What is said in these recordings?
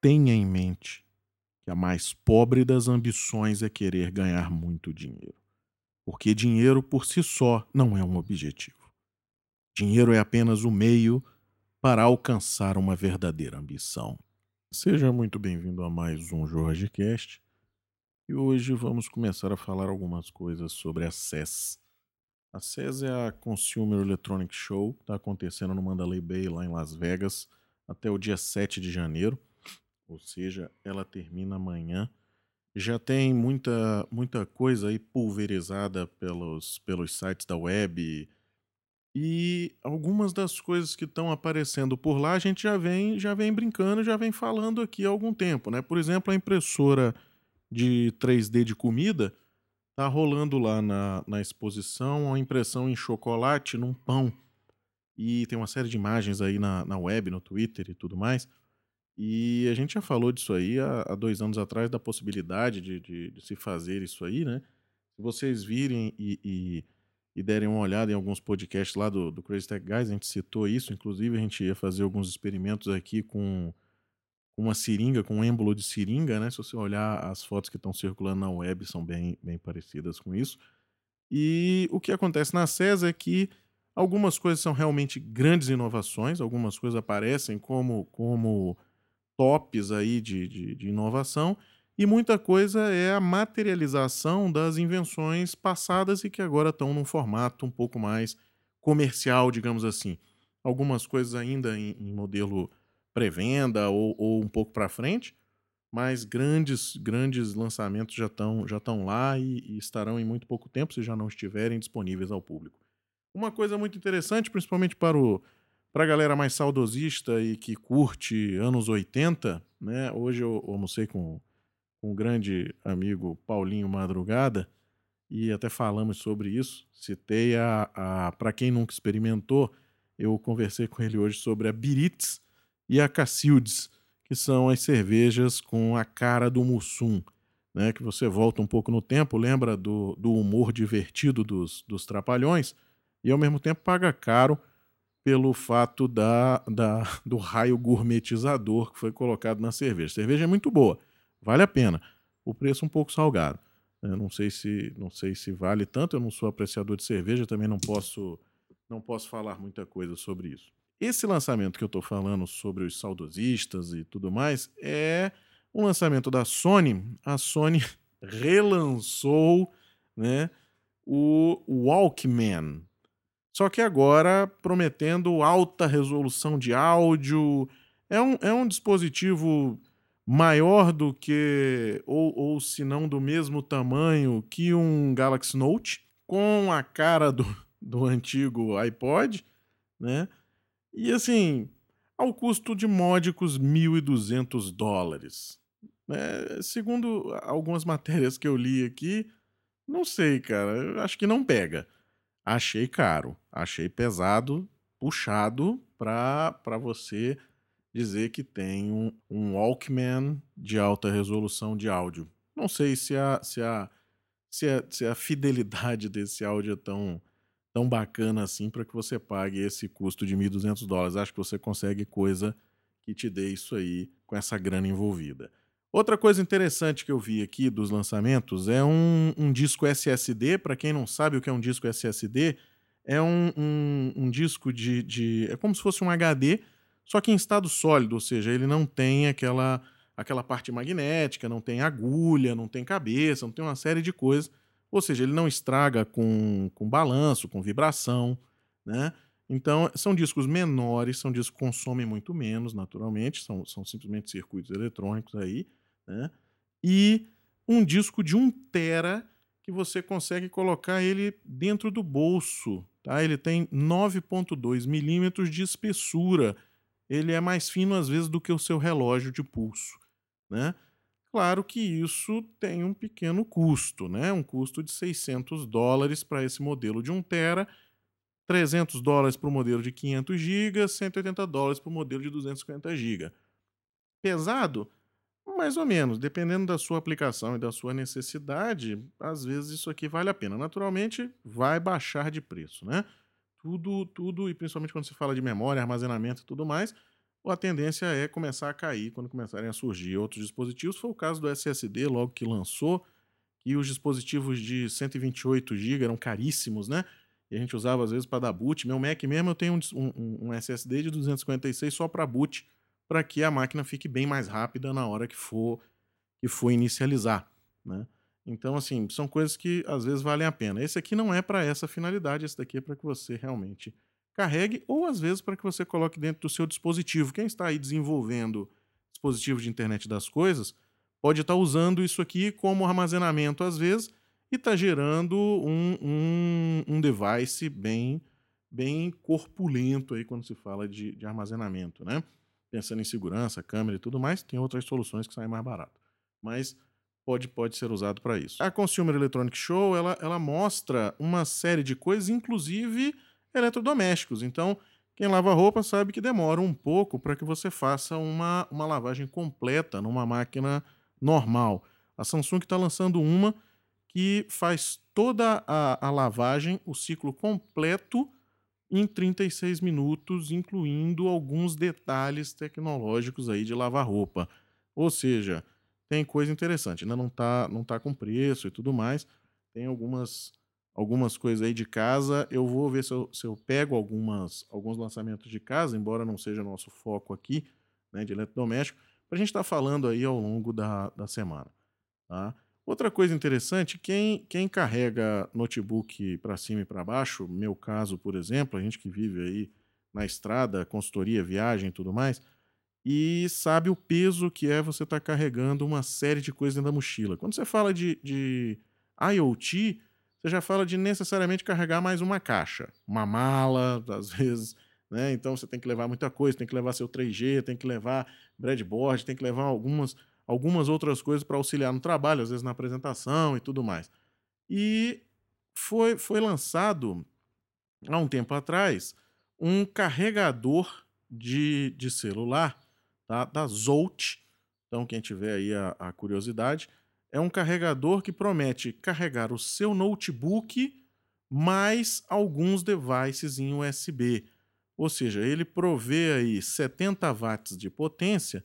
Tenha em mente que a mais pobre das ambições é querer ganhar muito dinheiro, porque dinheiro por si só não é um objetivo. Dinheiro é apenas o meio para alcançar uma verdadeira ambição. Seja muito bem-vindo a mais um JorgeCast e hoje vamos começar a falar algumas coisas sobre a CES. A CES é a Consumer Electronic Show, que está acontecendo no Mandalay Bay, lá em Las Vegas, até o dia 7 de janeiro. Ou seja, ela termina amanhã. Já tem muita coisa aí pulverizada pelos sites da web. E algumas das coisas que estão aparecendo por lá, a gente já vem brincando, já vem falando aqui há algum tempo, né? Por exemplo, a impressora de 3D de comida tá rolando lá na exposição, uma impressão em chocolate, num pão. E tem uma série de imagens aí na web, no Twitter e tudo mais. E a gente já falou disso aí há 2 anos atrás, da possibilidade de se fazer isso aí, né? Se vocês virem e derem uma olhada em alguns podcasts lá do Crazy Tech Guys, a gente citou isso. Inclusive, a gente ia fazer alguns experimentos aqui com uma seringa, com um êmbolo de seringa, né? Se você olhar as fotos que estão circulando na web, são bem parecidas com isso. E o que acontece na CES é que algumas coisas são realmente grandes inovações, algumas coisas aparecem como tops aí de inovação, e muita coisa é a materialização das invenções passadas e que agora estão num formato um pouco mais comercial, digamos assim. Algumas coisas ainda em modelo pré-venda ou um pouco para frente, mas grandes lançamentos já estão lá e estarão em muito pouco tempo, se já não estiverem disponíveis ao público. Uma coisa muito interessante, principalmente para a galera mais saudosista e que curte anos 80, né? Hoje eu almocei com um grande amigo, Paulinho Madrugada, e até falamos sobre isso. Citei para quem nunca experimentou, eu conversei com ele hoje sobre a Biritz e a Cacildes, que são as cervejas com a cara do Mussum, né? Que você volta um pouco no tempo, lembra do humor divertido dos Trapalhões, e ao mesmo tempo paga caro pelo fato do raio gourmetizador que foi colocado na cerveja. A cerveja é muito boa, vale a pena. O preço é um pouco salgado. Eu não sei se vale tanto, eu não sou apreciador de cerveja, também não posso falar muita coisa sobre isso. Esse lançamento que eu estou falando sobre os saudosistas e tudo mais é um lançamento da Sony. A Sony relançou, né, o Walkman. Só que agora prometendo alta resolução de áudio. É um dispositivo maior do que, ou se não do mesmo tamanho que um Galaxy Note, com a cara do antigo iPod, né? E assim, ao custo de módicos $1.200, né? Segundo algumas matérias que eu li aqui, não sei, cara, eu acho que não pega. Achei caro, achei pesado, puxado para você dizer que tem um Walkman de alta resolução de áudio. Não sei se a fidelidade desse áudio é tão bacana assim para que você pague esse custo de $1.200. Acho que você consegue coisa que te dê isso aí com essa grana envolvida. Outra coisa interessante que eu vi aqui dos lançamentos é um disco SSD. Para quem não sabe o que é um disco SSD, é um disco é como se fosse um HD, só que em estado sólido, ou seja, ele não tem aquela parte magnética, não tem agulha, não tem cabeça, não tem uma série de coisas. Ou seja, ele não estraga com balanço, com vibração, né? Então, são discos menores, são discos que consomem muito menos, naturalmente, são simplesmente circuitos eletrônicos aí, né? E um disco de 1 tera que você consegue colocar ele dentro do bolso, tá? Ele tem 9,2 milímetros de espessura. Ele é mais fino, às vezes, do que o seu relógio de pulso, né? Claro que isso tem um pequeno custo, né? Um custo de $600 para esse modelo de 1 tera, $300 para o modelo de 500 GB, $180 para o modelo de 250 GB. Pesado? Mais ou menos, dependendo da sua aplicação e da sua necessidade, às vezes isso aqui vale a pena. Naturalmente, vai baixar de preço, né? Tudo, e principalmente quando se fala de memória, armazenamento e tudo mais, a tendência é começar a cair quando começarem a surgir outros dispositivos. Foi o caso do SSD, logo que lançou, e os dispositivos de 128 GB eram caríssimos, né? E a gente usava às vezes para dar boot. Meu Mac mesmo, eu tenho um SSD de 256 só para boot, para que a máquina fique bem mais rápida na hora que for inicializar, né? Então, assim, são coisas que às vezes valem a pena. Esse aqui não é para essa finalidade, esse daqui é para que você realmente carregue ou, às vezes, para que você coloque dentro do seu dispositivo. Quem está aí desenvolvendo dispositivos de internet das coisas pode estar usando isso aqui como armazenamento, às vezes, e está gerando um device bem corpulento aí quando se fala de armazenamento, né? Pensando em segurança, câmera e tudo mais, tem outras soluções que saem mais barato. Mas pode ser usado para isso. A Consumer Electronic Show, ela mostra uma série de coisas, inclusive eletrodomésticos. Então, quem lava roupa sabe que demora um pouco para que você faça uma lavagem completa numa máquina normal. A Samsung está lançando uma que faz toda a lavagem, o ciclo completo, em 36 minutos, incluindo alguns detalhes tecnológicos aí de lavar roupa. Ou seja, tem coisa interessante, ainda não tá com preço e tudo mais. Tem algumas coisas aí de casa. Eu vou ver se eu pego alguns lançamentos de casa, embora não seja nosso foco aqui, né, de eletrodoméstico, para a gente estar falando aí ao longo da semana, tá? Outra coisa interessante, quem carrega notebook para cima e para baixo, meu caso, por exemplo, a gente que vive aí na estrada, consultoria, viagem e tudo mais, e sabe o peso que é você estar carregando uma série de coisas dentro da mochila. Quando você fala de IoT, você já fala de necessariamente carregar mais uma caixa, uma mala, às vezes, né? Então você tem que levar muita coisa, tem que levar seu 3G, tem que levar breadboard, tem que levar algumas outras coisas para auxiliar no trabalho, às vezes na apresentação e tudo mais. E foi lançado, há um tempo atrás, um carregador de celular, tá? Da Zolt. Então, quem tiver aí a curiosidade, é um carregador que promete carregar o seu notebook mais alguns devices em USB. Ou seja, ele provê aí 70 watts de potência,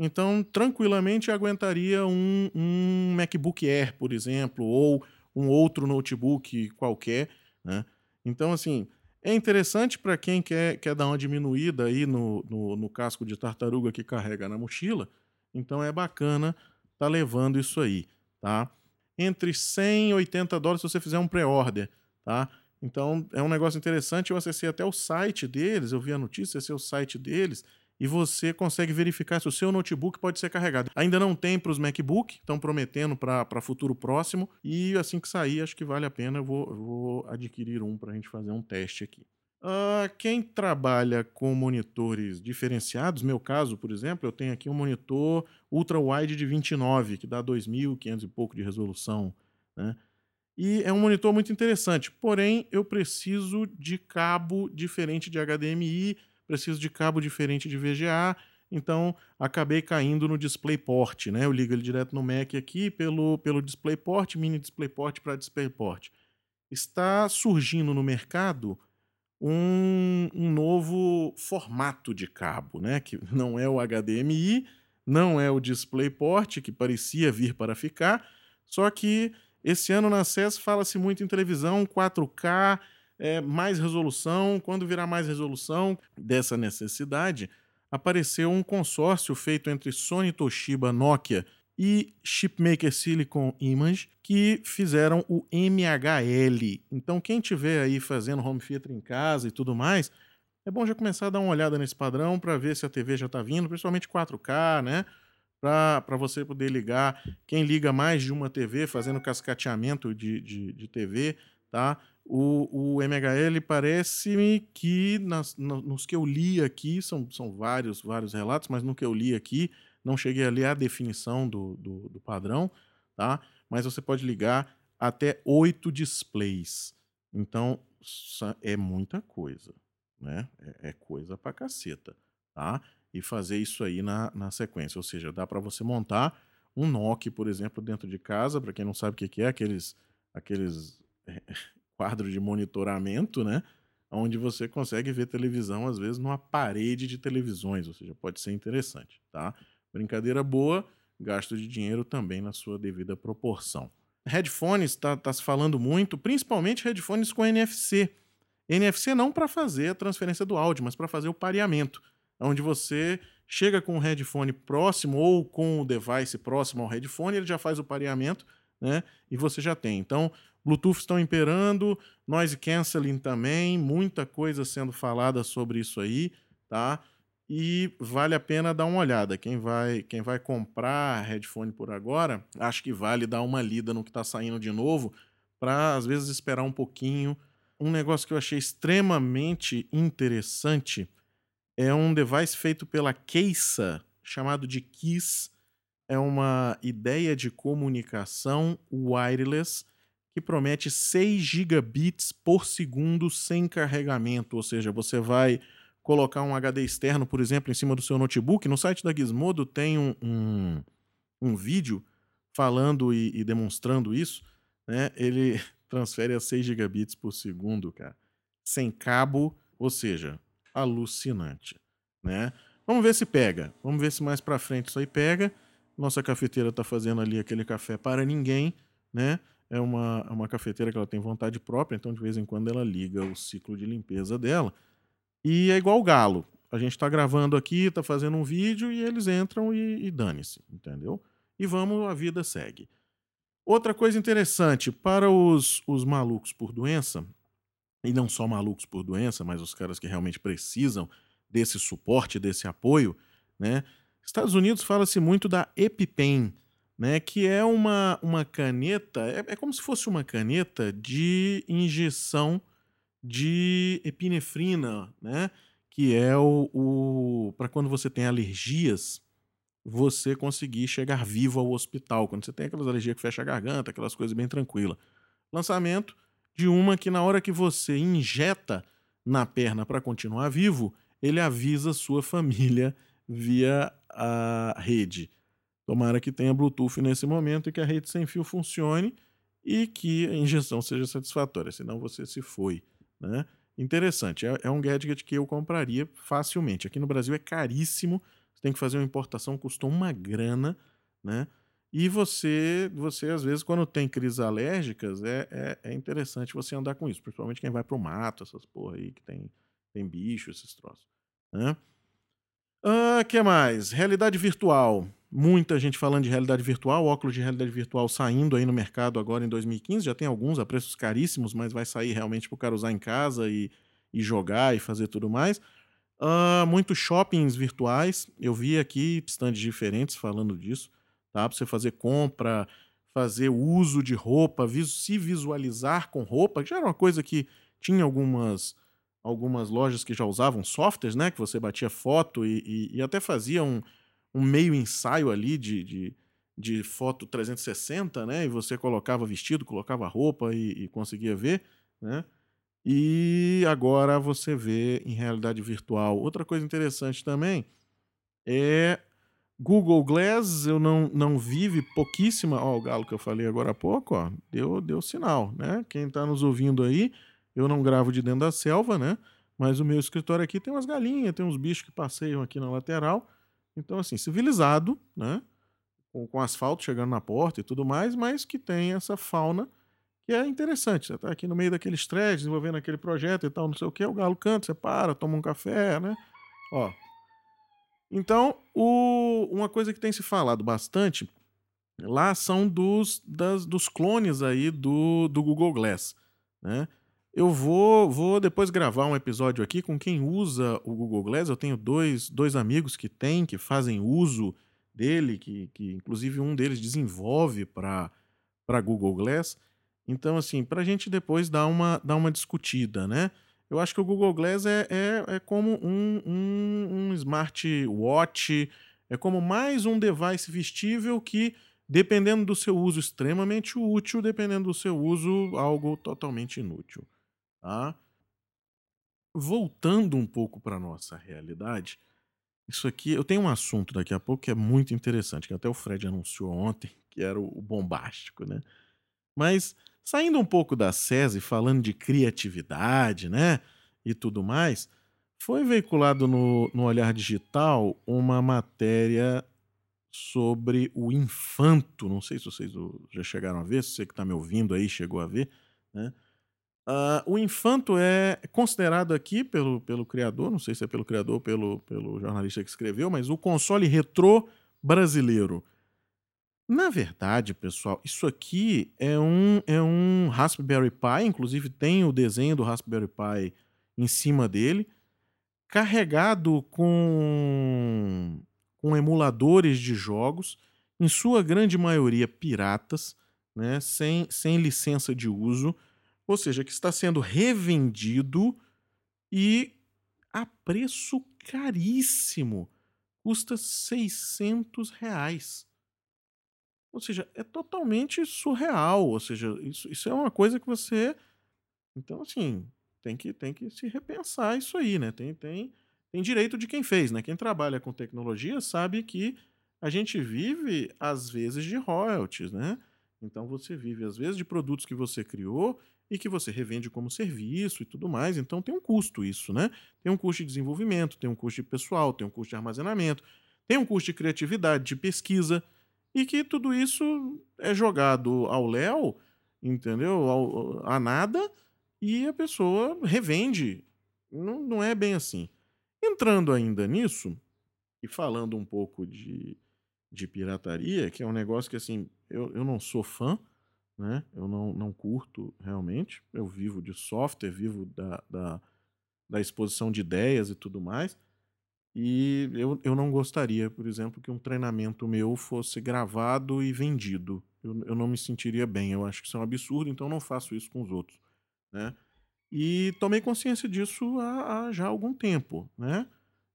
então tranquilamente aguentaria um MacBook Air, por exemplo, ou um outro notebook qualquer, né? Então, assim, é interessante para quem quer dar uma diminuída aí no casco de tartaruga que carrega na mochila. Então é bacana tá levando isso aí, tá? Entre 100 e 80 dólares se você fizer um pré-order, tá? Então é um negócio interessante. Eu acessei até o site deles, eu vi a notícia, acessei o site deles e você consegue verificar se o seu notebook pode ser carregado. Ainda não tem para os MacBook, estão prometendo para futuro próximo, e assim que sair, acho que vale a pena, eu vou adquirir um para a gente fazer um teste aqui. Quem trabalha com monitores diferenciados, meu caso, por exemplo, eu tenho aqui um monitor ultra-wide de 29, que dá 2.500 e pouco de resolução, né? E é um monitor muito interessante, porém eu preciso de cabo diferente de HDMI, preciso de cabo diferente de VGA, então acabei caindo no DisplayPort, né? Eu ligo ele direto no Mac aqui pelo DisplayPort, mini DisplayPort para DisplayPort. Está surgindo no mercado um novo formato de cabo, né? Que não é o HDMI, não é o DisplayPort, que parecia vir para ficar, só que esse ano na CES fala-se muito em televisão 4K, mais resolução. Quando virar mais resolução dessa necessidade, apareceu um consórcio feito entre Sony, Toshiba, Nokia e chipmaker Silicon Image, que fizeram o MHL. Então, quem tiver aí fazendo home theater em casa e tudo mais, é bom já começar a dar uma olhada nesse padrão para ver se a TV já está vindo, principalmente 4K, né? Para você poder ligar. Quem liga mais de uma TV, fazendo cascateamento de TV, tá? O MHL parece-me que, nos que eu li aqui, são vários relatos, mas no que eu li aqui, não cheguei a ler a definição do padrão, tá? Mas você pode ligar até 8 displays. Então, é muita coisa, né? É coisa pra caceta, tá? E fazer isso aí na sequência. Ou seja, dá para você montar um Nokia, por exemplo, dentro de casa, para quem não sabe o que é, aqueles quadros de monitoramento, né? Onde você consegue ver televisão, às vezes, numa parede de televisões, ou seja, pode ser interessante, tá? Brincadeira boa, gasto de dinheiro também na sua devida proporção. Headphones, tá se falando muito, principalmente headphones com NFC. NFC não para fazer a transferência do áudio, mas para fazer o pareamento, onde você chega com o headphone próximo ou com o device próximo ao headphone, ele já faz o pareamento, né? E você já tem. Então, Bluetooth estão imperando, noise cancelling também, muita coisa sendo falada sobre isso aí, tá? E vale a pena dar uma olhada. Quem vai comprar headphone por agora, acho que vale dar uma lida no que está saindo de novo, para às vezes esperar um pouquinho. Um negócio que eu achei extremamente interessante é um device feito pela Keysa, chamado de Keys. É uma ideia de comunicação wireless que promete 6 gigabits por segundo sem carregamento. Ou seja, você vai colocar um HD externo, por exemplo, em cima do seu notebook. No site da Gizmodo tem um vídeo falando e demonstrando isso, né? Ele transfere a 6 gigabits por segundo, cara. Sem cabo, ou seja, alucinante, né? Vamos ver se pega. Vamos ver se mais pra frente isso aí pega. Nossa cafeteira tá fazendo ali aquele café para ninguém, né? É uma cafeteira que ela tem vontade própria, então de vez em quando ela liga o ciclo de limpeza dela. E é igual o galo. A gente tá gravando aqui, tá fazendo um vídeo e eles entram e dane-se, entendeu? E vamos, a vida segue. Outra coisa interessante, para os malucos por doença, e não só malucos por doença, mas os caras que realmente precisam desse suporte, desse apoio, né? Estados Unidos fala-se muito da EpiPen, né? Que é uma caneta, é como se fosse uma caneta de injeção de epinefrina, né? Que é para quando você tem alergias, você conseguir chegar vivo ao hospital. Quando você tem aquelas alergias que fecha a garganta, aquelas coisas bem tranquilas. Lançamento de uma que na hora que você injeta na perna para continuar vivo, ele avisa sua família via a rede. Tomara que tenha Bluetooth nesse momento e que a rede sem fio funcione e que a injeção seja satisfatória, senão você se foi, né? Interessante, é um gadget que eu compraria facilmente. Aqui no Brasil é caríssimo, você tem que fazer uma importação, custou uma grana, né? E você às vezes, quando tem crises alérgicas, é interessante você andar com isso. Principalmente quem vai pro mato, essas porra aí, que tem bicho, esses troços, né? Que mais? Realidade virtual. Muita gente falando de realidade virtual. Óculos de realidade virtual saindo aí no mercado agora em 2015. Já tem alguns a preços caríssimos, mas vai sair realmente pro cara usar em casa e jogar e fazer tudo mais. Muitos shoppings virtuais. Eu vi aqui stands diferentes falando disso. Tá? Para você fazer compra, fazer uso de roupa, se visualizar com roupa, que já era uma coisa que tinha algumas lojas que já usavam softwares, né? Que você batia foto e até fazia um meio ensaio ali de foto 360, né? E você colocava vestido, colocava roupa e conseguia ver, né? E agora você vê em realidade virtual. Outra coisa interessante também é Google Glass. Eu não vive pouquíssima. Ó, o galo que eu falei agora há pouco, ó, deu sinal, né? Quem está nos ouvindo aí, eu não gravo de dentro da selva, né? Mas o meu escritório aqui tem umas galinhas, tem uns bichos que passeiam aqui na lateral. Então, assim, civilizado, né? Com asfalto chegando na porta e tudo mais, mas que tem essa fauna que é interessante. Você está aqui no meio daqueles threads, desenvolvendo aquele projeto e tal, não sei o quê, o galo canta, você para, toma um café, né? Ó. Então, uma coisa que tem se falado bastante lá são dos clones aí do Google Glass, né? Eu vou depois gravar um episódio aqui com quem usa o Google Glass. Eu tenho dois amigos que fazem uso dele, que inclusive um deles desenvolve para Google Glass. Então, assim, para a gente depois dar uma discutida, né? Eu acho que o Google Glass é como um smartwatch, é como mais um device vestível que, dependendo do seu uso, extremamente útil, dependendo do seu uso, algo totalmente inútil, tá? Voltando um pouco para a nossa realidade, Isso aqui, eu tenho um assunto daqui a pouco que é muito interessante, que até o Fred anunciou ontem, que era o bombástico, né? Mas saindo um pouco da CES e falando de criatividade, né, e tudo mais, foi veiculado no Olhar Digital uma matéria sobre o Infanto, não sei se vocês já chegaram a ver, se você que está me ouvindo aí chegou a ver, né? O Infanto é considerado aqui pelo criador, não sei se é pelo criador ou pelo jornalista que escreveu, mas o console retrô brasileiro. Na verdade, pessoal, isso aqui é um Raspberry Pi, inclusive tem o desenho do Raspberry Pi em cima dele, carregado com emuladores de jogos, em sua grande maioria piratas, né, sem licença de uso. Ou seja, que está sendo revendido e a preço caríssimo. Custa R$600. Ou seja, é totalmente surreal. Ou seja, isso é uma coisa que você... Então, assim, tem que se repensar isso aí, né? Tem direito de quem fez, né? Quem trabalha com tecnologia sabe que a gente vive, às vezes, de royalties, né? Então, você vive, às vezes, de produtos que você criou e que você revende como serviço e tudo mais. Então, tem um custo isso, né? Tem um custo de desenvolvimento, tem um custo de pessoal, tem um custo de armazenamento, tem um custo de criatividade, de pesquisa, e que tudo isso é jogado ao léu, entendeu? A nada, e a pessoa revende. Não é bem assim. Entrando ainda nisso, e falando um pouco de pirataria, que é um negócio que, assim, eu não sou fã, né? Eu não curto realmente. Eu vivo de software, vivo da exposição de ideias e tudo mais. E eu não gostaria, por exemplo, que um treinamento meu fosse gravado e vendido. Eu não me sentiria bem. Eu acho que isso é um absurdo, então não faço isso com os outros, né? E tomei consciência disso há já algum tempo, né?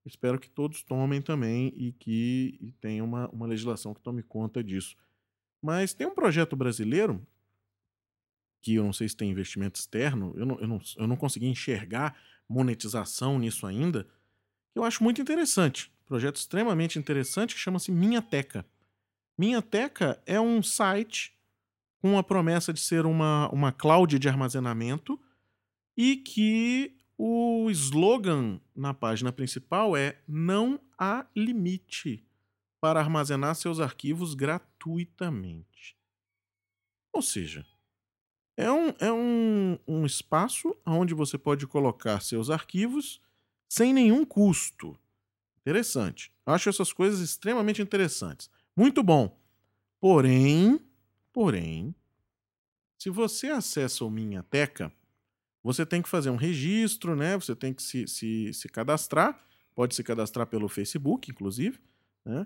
Espero que todos tomem também e que tenha uma legislação que tome conta disso. Mas tem um projeto brasileiro, que eu não sei se tem investimento externo, eu não consegui enxergar monetização nisso ainda, que eu acho muito interessante, projeto extremamente interessante, que chama-se Minhateca. Minhateca é um site com a promessa de ser uma cloud de armazenamento e que... O slogan na página principal é: não há limite para armazenar seus arquivos gratuitamente. Ou seja, é um espaço onde você pode colocar seus arquivos sem nenhum custo. Interessante. Acho essas coisas extremamente interessantes. Muito bom. Porém, se você acessa o Minhateca, você tem que fazer um registro, né? Você tem que se cadastrar, pode se cadastrar pelo Facebook, inclusive, né?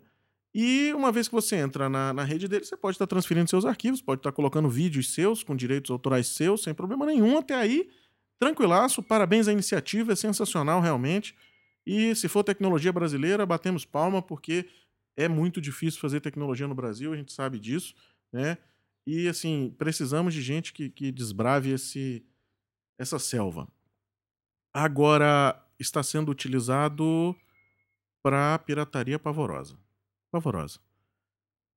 E uma vez que você entra na rede dele, você pode estar transferindo seus arquivos, pode estar colocando vídeos seus, com direitos autorais seus, sem problema nenhum. Até aí, tranquilaço, parabéns à iniciativa, é sensacional realmente. E se for tecnologia brasileira, batemos palma, porque é muito difícil fazer tecnologia no Brasil, a gente sabe disso, né? E, assim, precisamos de gente que desbrave essa selva. Agora está sendo utilizado para pirataria pavorosa. Pavorosa.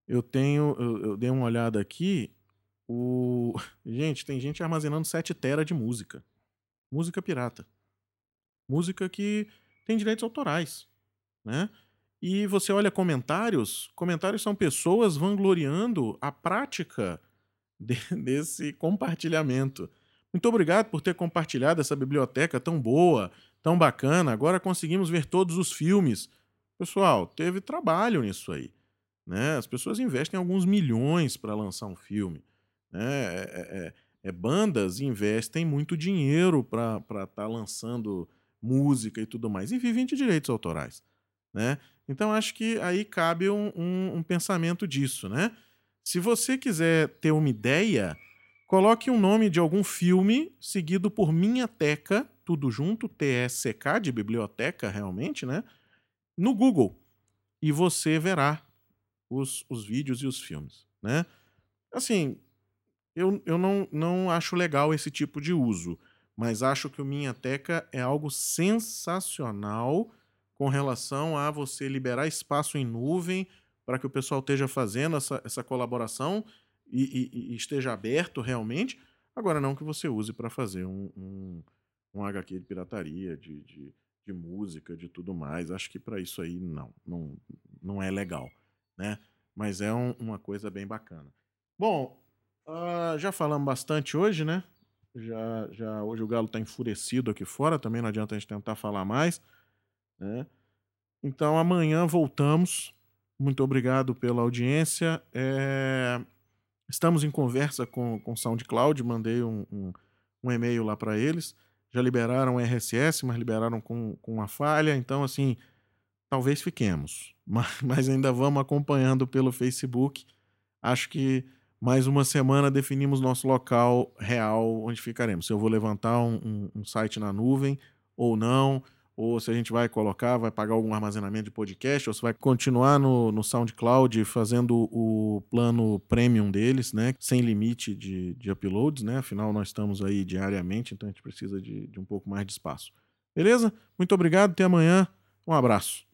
Eu dei uma olhada aqui. Gente, tem gente armazenando 7 tera de música. Música pirata. Música que tem direitos autorais, né? E você olha comentários. Comentários são pessoas vangloriando a prática desse compartilhamento. Muito obrigado por ter compartilhado essa biblioteca tão boa, tão bacana. Agora conseguimos ver todos os filmes. Pessoal, teve trabalho nisso aí, né? As pessoas investem alguns milhões para lançar um filme, né? Bandas investem muito dinheiro para estar lançando música e tudo mais. E vivem de direitos autorais, né? Então acho que aí cabe um pensamento disso, né? Se você quiser ter uma ideia... Coloque um nome de algum filme seguido por Minhateca, tudo junto, TSK, de biblioteca realmente, né? No Google. E você verá os vídeos e os filmes, né? Assim, eu não acho legal esse tipo de uso, mas acho que o Minhateca é algo sensacional com relação a você liberar espaço em nuvem para que o pessoal esteja fazendo essa colaboração e esteja aberto realmente. Agora, não que você use para fazer um HQ de pirataria, de música, de tudo mais. Acho que para isso aí não é legal, né? Mas é uma coisa bem bacana. Bom, já falamos bastante hoje, né? Já hoje o galo está enfurecido aqui fora, também não adianta a gente tentar falar mais, né? Então amanhã voltamos. Muito obrigado pela audiência. Estamos em conversa com o SoundCloud, mandei um e-mail lá para eles. Já liberaram o RSS, mas liberaram com uma falha. Então, assim, talvez fiquemos. Mas ainda vamos acompanhando pelo Facebook. Acho que mais uma semana definimos nosso local real onde ficaremos. Se eu vou levantar um site na nuvem ou não, ou se a gente vai colocar, vai pagar algum armazenamento de podcast, ou se vai continuar no SoundCloud fazendo o plano premium deles, né? Sem limite de uploads, né? Afinal, nós estamos aí diariamente, então a gente precisa de um pouco mais de espaço. Beleza? Muito obrigado, até amanhã. Um abraço.